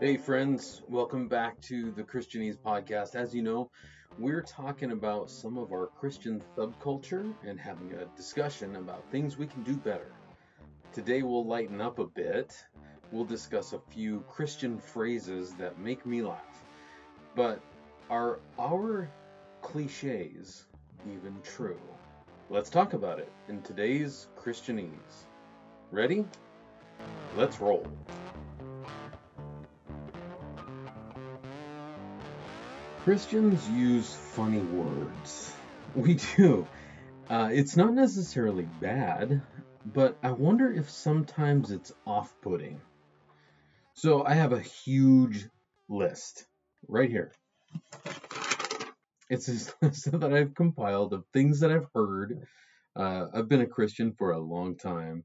Hey friends, welcome back to the Christianese Podcast. As you know, we're talking about some of our Christian subculture and having a discussion about things we can do better. Today we'll lighten up a bit. We'll discuss a few Christian phrases that make me laugh. But are our cliches even true? Let's talk about it in today's Christianese. Ready? Let's roll. Christians use funny words. We do. It's not necessarily bad, but I wonder if sometimes it's off-putting. So I have a huge list right here. It's this list that I've compiled of things that I've heard. I've been a Christian for a long time,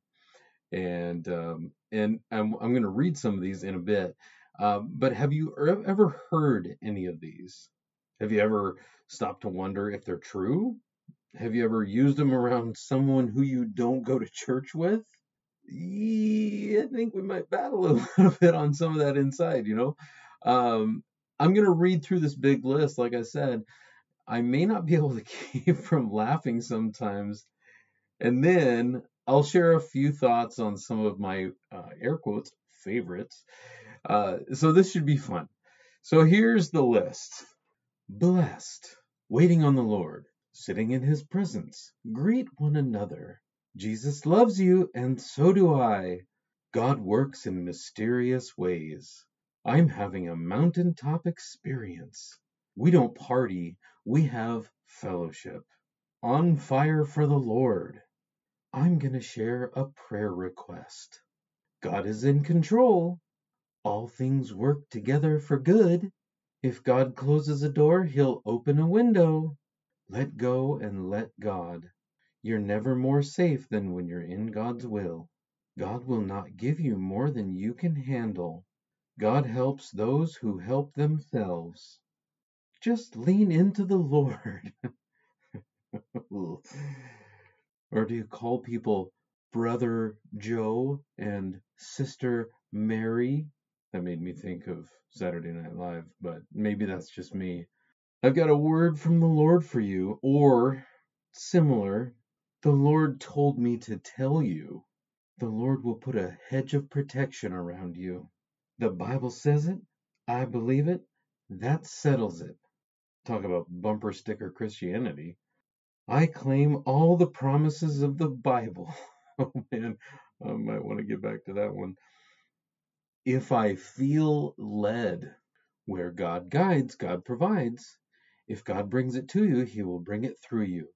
and I'm going to read some of these in a bit. But have you ever heard any of these? Have you ever stopped to wonder if they're true? Have you ever used them around someone who you don't go to church with? I think we might battle a little bit on some of that inside, you know? I'm going to read through this big list. Like I said, I may not be able to keep from laughing sometimes. And then I'll share a few thoughts on some of my, air quotes, favorites. So this should be fun. So here's the list. Blessed, waiting on the Lord, sitting in his presence, greet one another. Jesus loves you, and so do I. God works in mysterious ways. I'm having a mountaintop experience. We don't party, we have fellowship. On fire for the Lord. I'm going to share a prayer request. God is in control. All things work together for good. If God closes a door, he'll open a window. Let go and let God. You're never more safe than when you're in God's will. God will not give you more than you can handle. God helps those who help themselves. Just lean into the Lord. Or do you call people Brother Joe and Sister Mary? That made me think of Saturday Night Live, but maybe that's just me. I've got a word from the Lord for you, or similar, the Lord told me to tell you. The Lord will put a hedge of protection around you. The Bible says it. I believe it. That settles it. Talk about bumper sticker Christianity. I claim all the promises of the Bible. Oh man, I might want to get back to that one. If I feel led, where God guides, God provides. If God brings it to you, he will bring it through you.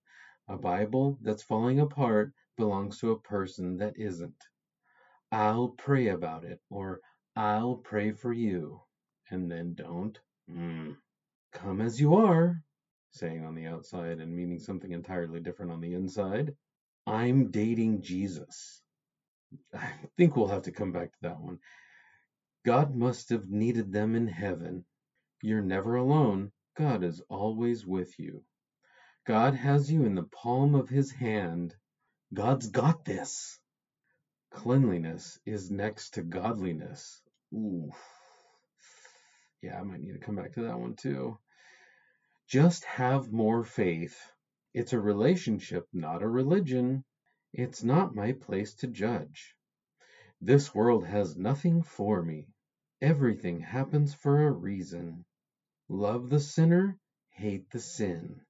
A Bible that's falling apart belongs to a person that isn't. I'll pray about it, or I'll pray for you. And then don't. Come as you are, saying on the outside and meaning something entirely different on the inside. I'm dating Jesus. I think we'll have to come back to that one. God must have needed them in heaven. You're never alone. God is always with you. God has you in the palm of his hand. God's got this. Cleanliness is next to godliness. Ooh. Yeah, I might need to come back to that one too. Just have more faith. It's a relationship, not a religion. It's not my place to judge. This world has nothing for me. Everything happens for a reason. Love the sinner, hate the sin.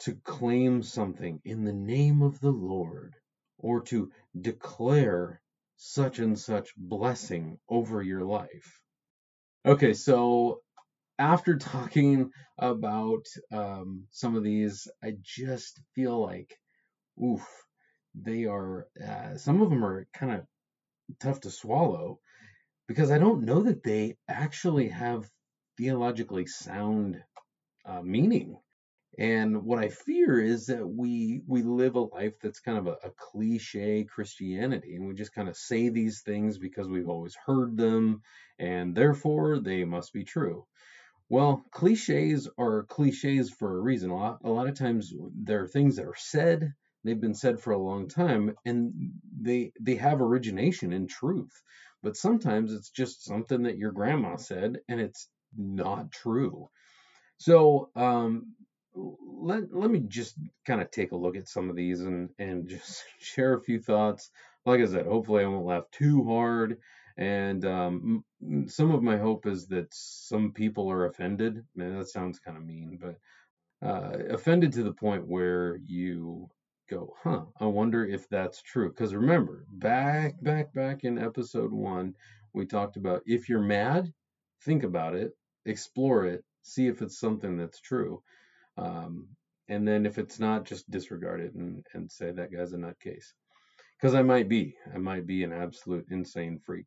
To claim something in the name of the Lord, or to declare such and such blessing over your life. Okay, so after talking about some of these, I just feel like, they are, some of them are kind of tough to swallow because I don't know that they actually have theologically sound meaning. And what I fear is that we live a life that's kind of a cliche Christianity, and we just kind of say these things because we've always heard them, and therefore they must be true. Well, cliches are cliches for a reason. A lot of times there are things that are said. They've been said for a long time, and they have origination in truth. But sometimes it's just something that your grandma said, and it's not true. So let me just kind of take a look at some of these and just share a few thoughts. Like I said, hopefully I won't laugh too hard. And some of my hope is that some people are offended. Man, that sounds kind of mean, but offended to the point where you go, huh, I wonder if that's true. Because remember, back in episode 1, we talked about if you're mad, think about it, explore it, see if it's something that's true. And then if it's not, just disregard it and say that guy's a nutcase. Because I might be an absolute insane freak.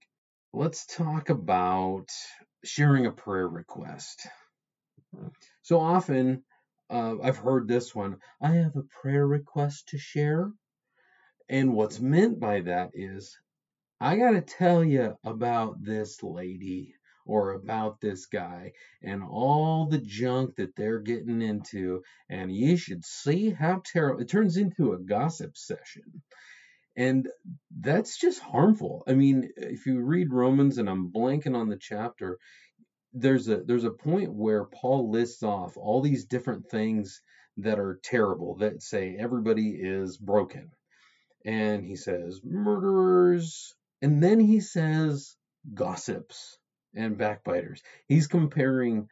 Let's talk about sharing a prayer request. So often, I've heard this one, I have a prayer request to share. And what's meant by that is, I got to tell you about this lady or about this guy and all the junk that they're getting into. And you should see how terrible. It turns into a gossip session. And that's just harmful. I mean, if you read Romans, and I'm blanking on the chapter, there's a point where Paul lists off all these different things that are terrible, that say everybody is broken. And he says murderers, and then he says gossips and backbiters. He's comparing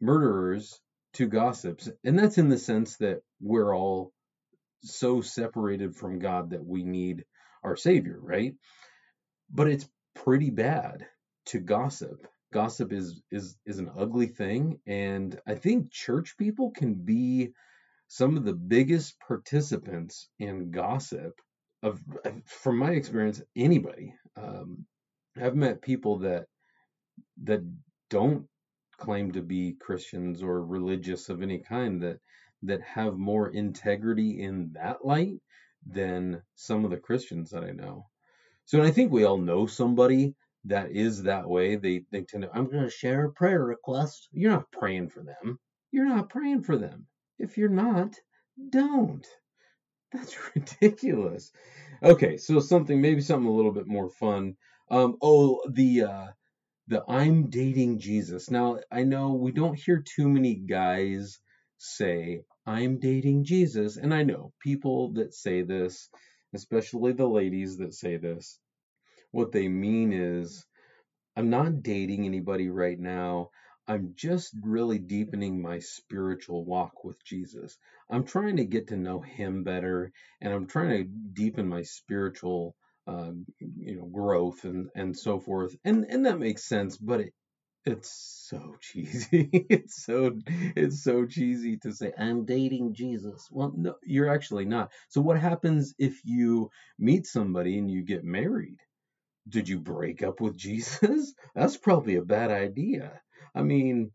murderers to gossips. And that's in the sense that we're all so separated from God that we need our Savior, right? But it's pretty bad to gossip. Gossip is an ugly thing, and I think church people can be some of the biggest participants in gossip of, from my experience, anybody. I've met people that don't claim to be Christians or religious of any kind that have more integrity in that light than some of the Christians that I know. So, and I think we all know somebody that is that way. They tend to, I'm going to share a prayer request. You're not praying for them. You're not praying for them. If you're not, don't. That's ridiculous. Okay, so maybe something a little bit more fun. The I'm dating Jesus. Now, I know we don't hear too many guys say, I'm dating Jesus. And I know people that say this, especially the ladies that say this, what they mean is, I'm not dating anybody right now. I'm just really deepening my spiritual walk with Jesus. I'm trying to get to know him better, and I'm trying to deepen my spiritual growth and so forth. And that makes sense, but it's so cheesy. It's so cheesy to say, I'm dating Jesus. Well, no, you're actually not. So what happens if you meet somebody and you get married? Did you break up with Jesus? That's probably a bad idea. I mean,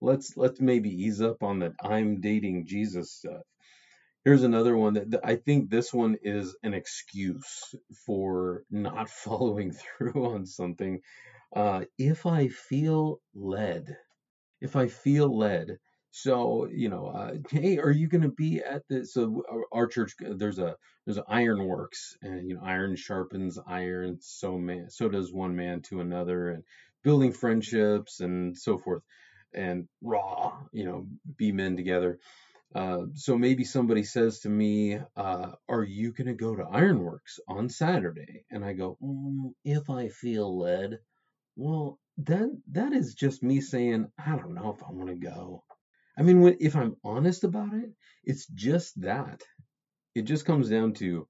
let's maybe ease up on that I'm dating Jesus stuff. Here's another one that I think this one is an excuse for not following through on something. If I feel led, so, hey, are you going to be at this? So our church, there's an ironworks, and, iron sharpens iron. So does one man to another, and building friendships and so forth, and raw, be men together. So maybe somebody says to me, are you going to go to ironworks on Saturday? And I go, if I feel led. Well, that is just me saying, I don't know if I want to go. I mean, if I'm honest about it, it's just that. It just comes down to,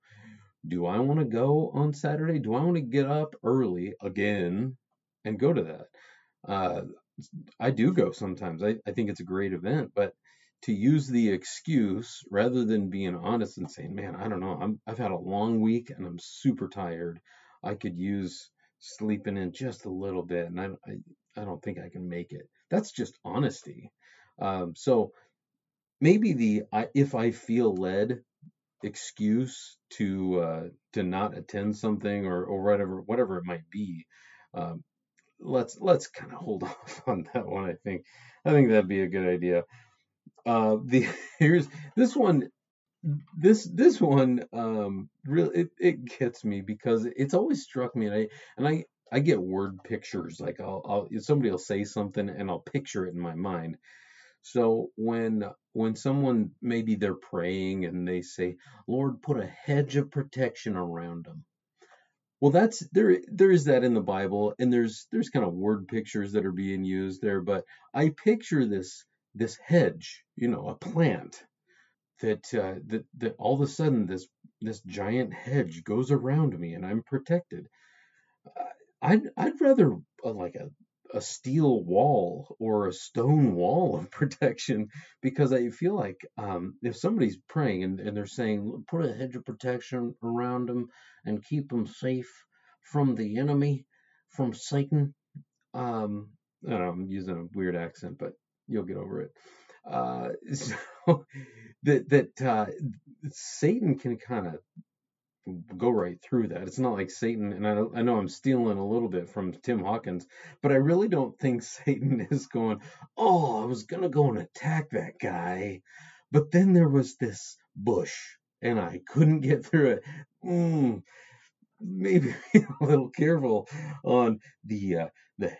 do I want to go on Saturday? Do I want to get up early again and go to that? I do go sometimes. I think it's a great event, but to use the excuse rather than being honest and saying, man, I don't know, I've had a long week and I'm super tired. I could use sleeping in just a little bit, and I don't think I can make it. That's just honesty. So maybe if I feel led excuse to not attend something or whatever it might be, let's kind of hold off on that one. I think that'd be a good idea. Here's this one. This one really it gets me because it's always struck me, and I I get word pictures. Like I'll somebody will say something and I'll picture it in my mind. So when someone, maybe they're praying and they say, Lord, put a hedge of protection around them. Well, that's there is that in the Bible, and there's kind of word pictures that are being used there, but I picture this hedge, a plant that all of a sudden this giant hedge goes around me and I'm protected. I'd rather like a steel wall or a stone wall of protection, because I feel like if somebody's praying and they're saying, put a hedge of protection around them and keep them safe from the enemy, from Satan. I don't know, I'm using a weird accent, but you'll get over it. So that Satan can kind of go right through that. It's not like Satan, and I know I'm stealing a little bit from Tim Hawkins, but I really don't think Satan is going, I was going to go and attack that guy, but then there was this bush and I couldn't get through it. Maybe be a little careful on the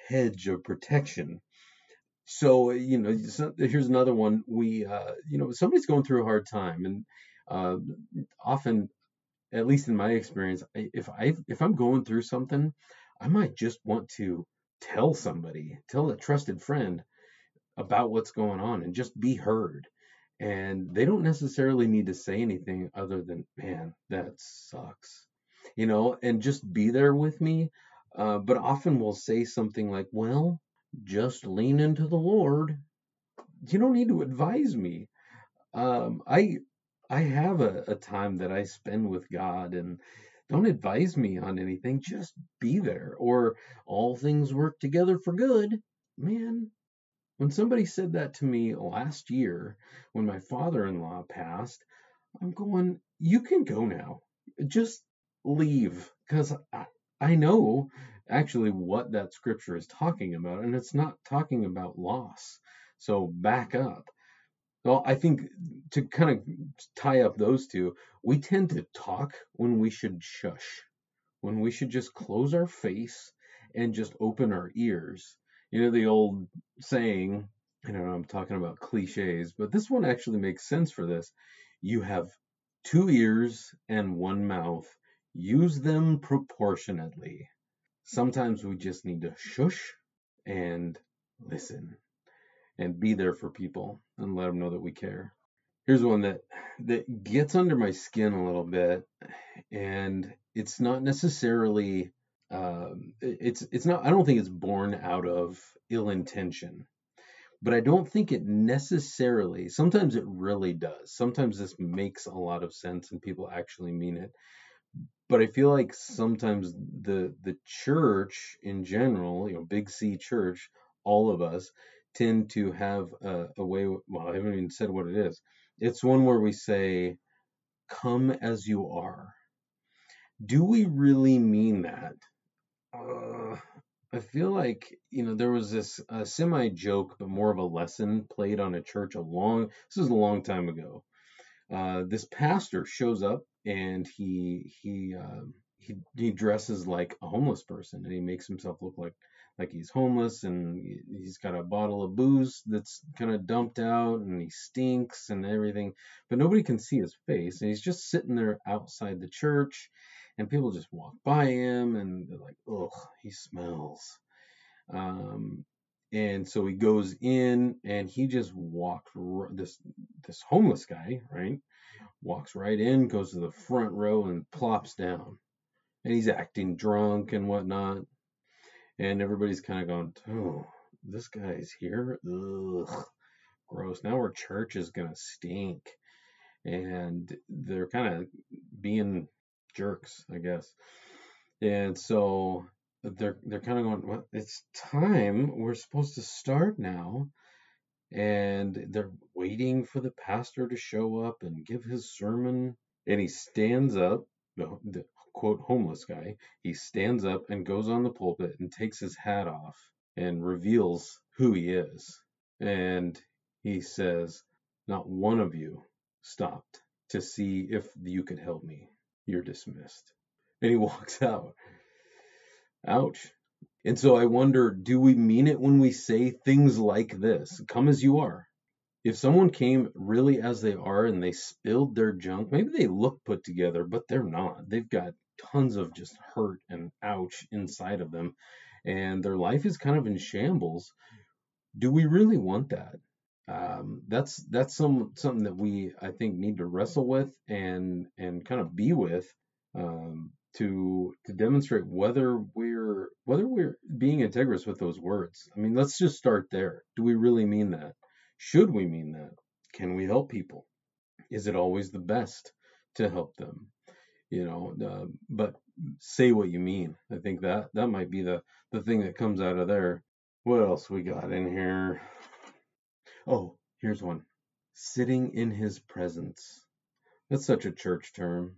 hedge of protection. So, here's another one. We, somebody's going through a hard time, and often, at least in my experience, if I'm going through something, I might just want to tell somebody, tell a trusted friend about what's going on and just be heard. And they don't necessarily need to say anything other than, man, that sucks, and just be there with me. But often we'll say something like, well, just lean into the Lord. You don't need to advise me. I have a time that I spend with God, and don't advise me on anything. Just be there. Or all things work together for good. Man, when somebody said that to me last year, when my father-in-law passed, I'm going, you can go now. Just leave. Because I know actually what that scripture is talking about, and it's not talking about loss. So back up. Well, I think to kind of tie up those two, we tend to talk when we should shush, when we should just close our face and just open our ears. The old saying, I don't know, I'm talking about cliches, but this one actually makes sense for this. You have two ears and one mouth. Use them proportionately. Sometimes we just need to shush and listen, and be there for people and let them know that we care. Here's one that gets under my skin a little bit, and it's not necessarily, it's not, I don't think it's born out of ill intention, but I don't think it necessarily, sometimes it really does. Sometimes this makes a lot of sense and people actually mean it. But I feel like sometimes the church in general, big C church, all of us, tend to have a way, well, I haven't even said what it is. It's one where we say, come as you are. Do we really mean that? I feel like, there was this semi-joke, but more of a lesson played on a church this is a long time ago. This pastor shows up and he dresses like a homeless person, and he makes himself look like he's homeless, and he's got a bottle of booze that's kind of dumped out, and he stinks and everything, but nobody can see his face. And he's just sitting there outside the church, and people just walk by him and they're like, ugh, he smells. And so he goes in, and he just walked, this homeless guy, right? Walks right in, goes to the front row and plops down, and he's acting drunk and whatnot. And everybody's kind of going, oh, this guy's here? Ugh, gross. Now our church is going to stink. And they're kind of being jerks, I guess. And so they're kind of going, well, it's time. We're supposed to start now. And they're waiting for the pastor to show up and give his sermon. And he stands up. The quote homeless guy, he stands up and goes on the pulpit and takes his hat off and reveals who he is. And he says, not one of you stopped to see if you could help me. You're dismissed. And he walks out. Ouch. And so I wonder, do we mean it when we say things like this? Come as you are. If someone came really as they are and they spilled their junk, maybe they look put together, but they're not. They've got tons of just hurt and ouch inside of them, and their life is kind of in shambles. Do we really want that? That's something that we, I think, need to wrestle with and kind of be with to demonstrate whether we're being integrous with those words. I mean, let's just start there. Do we really mean that? Should we mean that? Can we help people? Is it always the best to help them? But say what you mean. I think that might be the thing that comes out of there. What else we got in here? Oh, here's one. Sitting in his presence. That's such a church term.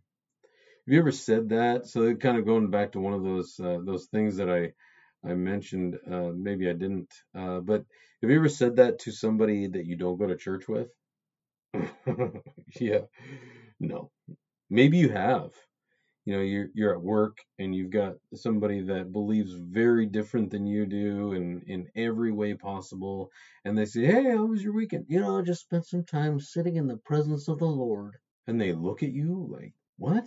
Have you ever said that? So kind of going back to one of those things that I mentioned, maybe I didn't, but have you ever said that to somebody that you don't go to church with? Yeah, no. Maybe you have. You're at work and you've got somebody that believes very different than you do and in every way possible. And they say, hey, how was your weekend? I just spent some time sitting in the presence of the Lord. And they look at you like, what?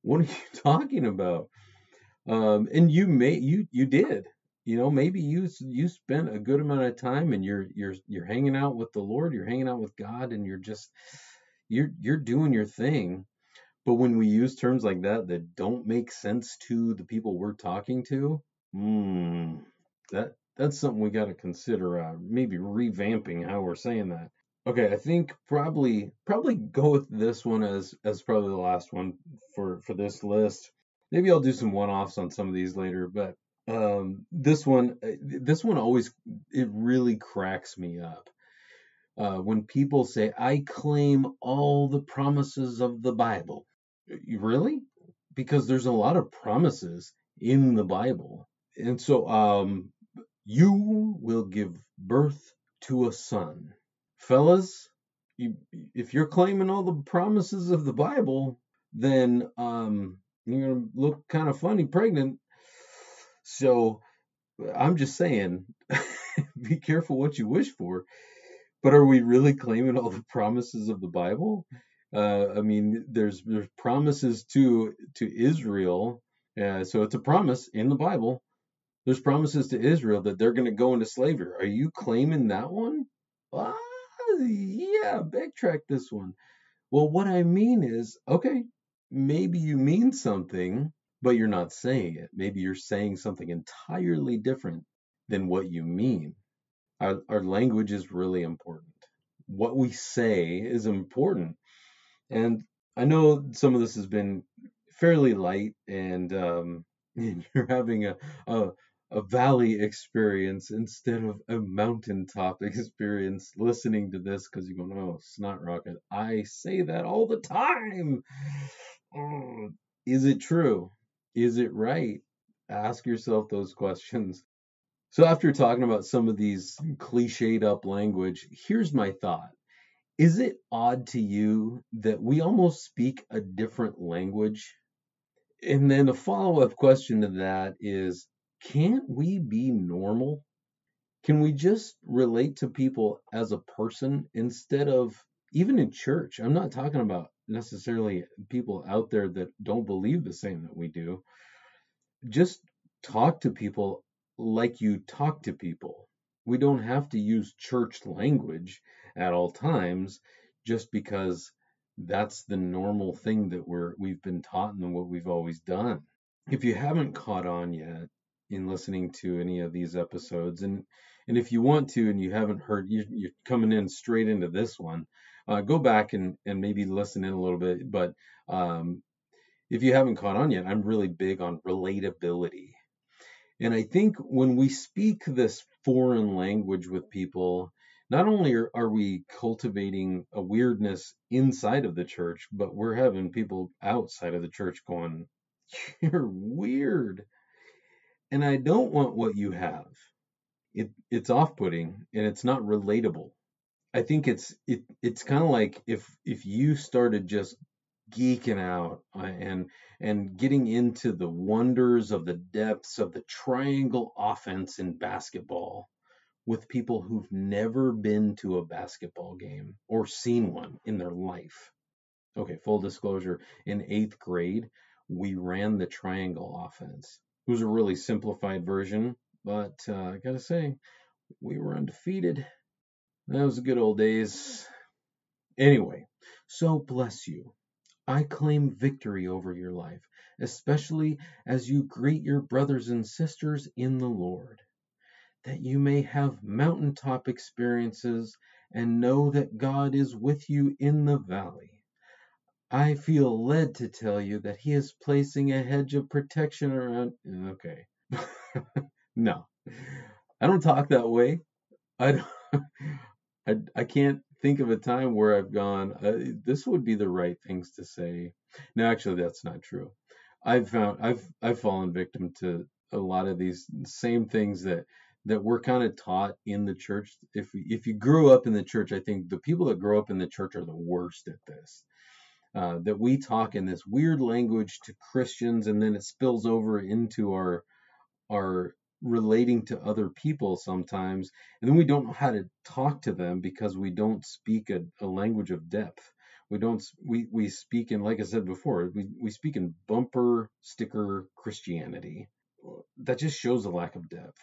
What are you talking about? And you did. Maybe you spent a good amount of time and you're hanging out with the Lord, you're hanging out with God, and you're doing your thing. But when we use terms like that don't make sense to the people we're talking to, that's something we got to consider. Maybe revamping how we're saying that. Okay, I think probably go with this one as probably the last one for this list. Maybe I'll do some one-offs on some of these later, but this one always, it really cracks me up. When people say, I claim all the promises of the Bible. Really? Because there's a lot of promises in the Bible. And so, you will give birth to a son. Fellas, if you're claiming all the promises of the Bible, then you're going to look kind of funny pregnant. So I'm just saying, be careful what you wish for. But are we really claiming all the promises of the Bible? There's promises to Israel. So it's a promise in the Bible. There's promises to Israel that they're going to go into slavery. Are you claiming that one? Yeah, backtrack this one. Well, what I mean is, okay, maybe you mean something, but you're not saying it. Maybe you're saying something entirely different than what you mean. Our language is really important. What we say is important. And I know some of this has been fairly light and you're having a valley experience instead of a mountaintop experience listening to this because you're going, oh, snot rocket. I say that all the time. Oh, is it true? Is it right? Ask yourself those questions. So after talking about some of these cliched up language, here's my thought. Is it odd to you that we almost speak a different language? And then a follow-up question to that is, can't we be normal? Can we just relate to people as a person instead of, even in church? I'm not talking about necessarily people out there that don't believe the same that we do. Just talk to people like you talk to people. We don't have to use church language at all times just because that's the normal thing that we've been taught and what we've always done. If you haven't caught on yet in listening to any of these episodes, and if you want to and you haven't heard, you're coming in straight into this one, go back and maybe listen in a little bit. But if you haven't caught on yet, I'm really big on relatability. And I think when we speak this foreign language with people, not only are we cultivating a weirdness inside of the church, but we're having people outside of the church going, you're weird. And I don't want what you have. It's off-putting and it's not relatable. I think it's kind of like if you started just geeking out and getting into the wonders of the depths of the triangle offense in basketball with people who've never been to a basketball game or seen one in their life. Okay, full disclosure, in 8th grade, we ran the triangle offense. It was a really simplified version, but I gotta say, we were undefeated. That was the good old days. Anyway, so bless you. I claim victory over your life, especially as you greet your brothers and sisters in the Lord, that you may have mountaintop experiences and know that God is with you in the valley. I feel led to tell you that he is placing a hedge of protection around... Okay. No. I don't talk that way. I can't think of a time where I've gone, this would be the right things to say. No, actually, that's not true. I've fallen victim to a lot of these same things that we're kind of taught in the church. If you grew up in the church, I think the people that grow up in the church are the worst at this. That we talk in this weird language to Christians, and then it spills over into our relating to other people sometimes, and then we don't know how to talk to them because we don't speak a language of depth. We speak in, like I said before, we speak in bumper sticker Christianity. That just shows a lack of depth.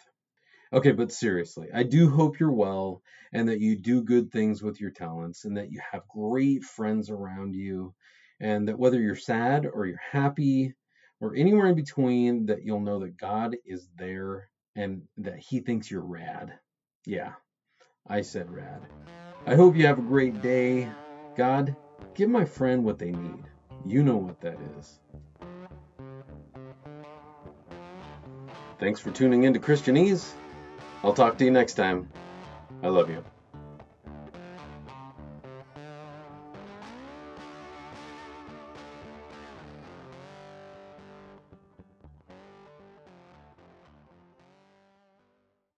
Okay, but seriously, I do hope you're well and that you do good things with your talents and that you have great friends around you and that whether you're sad or you're happy or anywhere in between, that you'll know that God is there and that he thinks you're rad. Yeah, I said rad. I hope you have a great day. God, give my friend what they need. You know what that is. Thanks for tuning in to Christianese. I'll talk to you next time. I love you.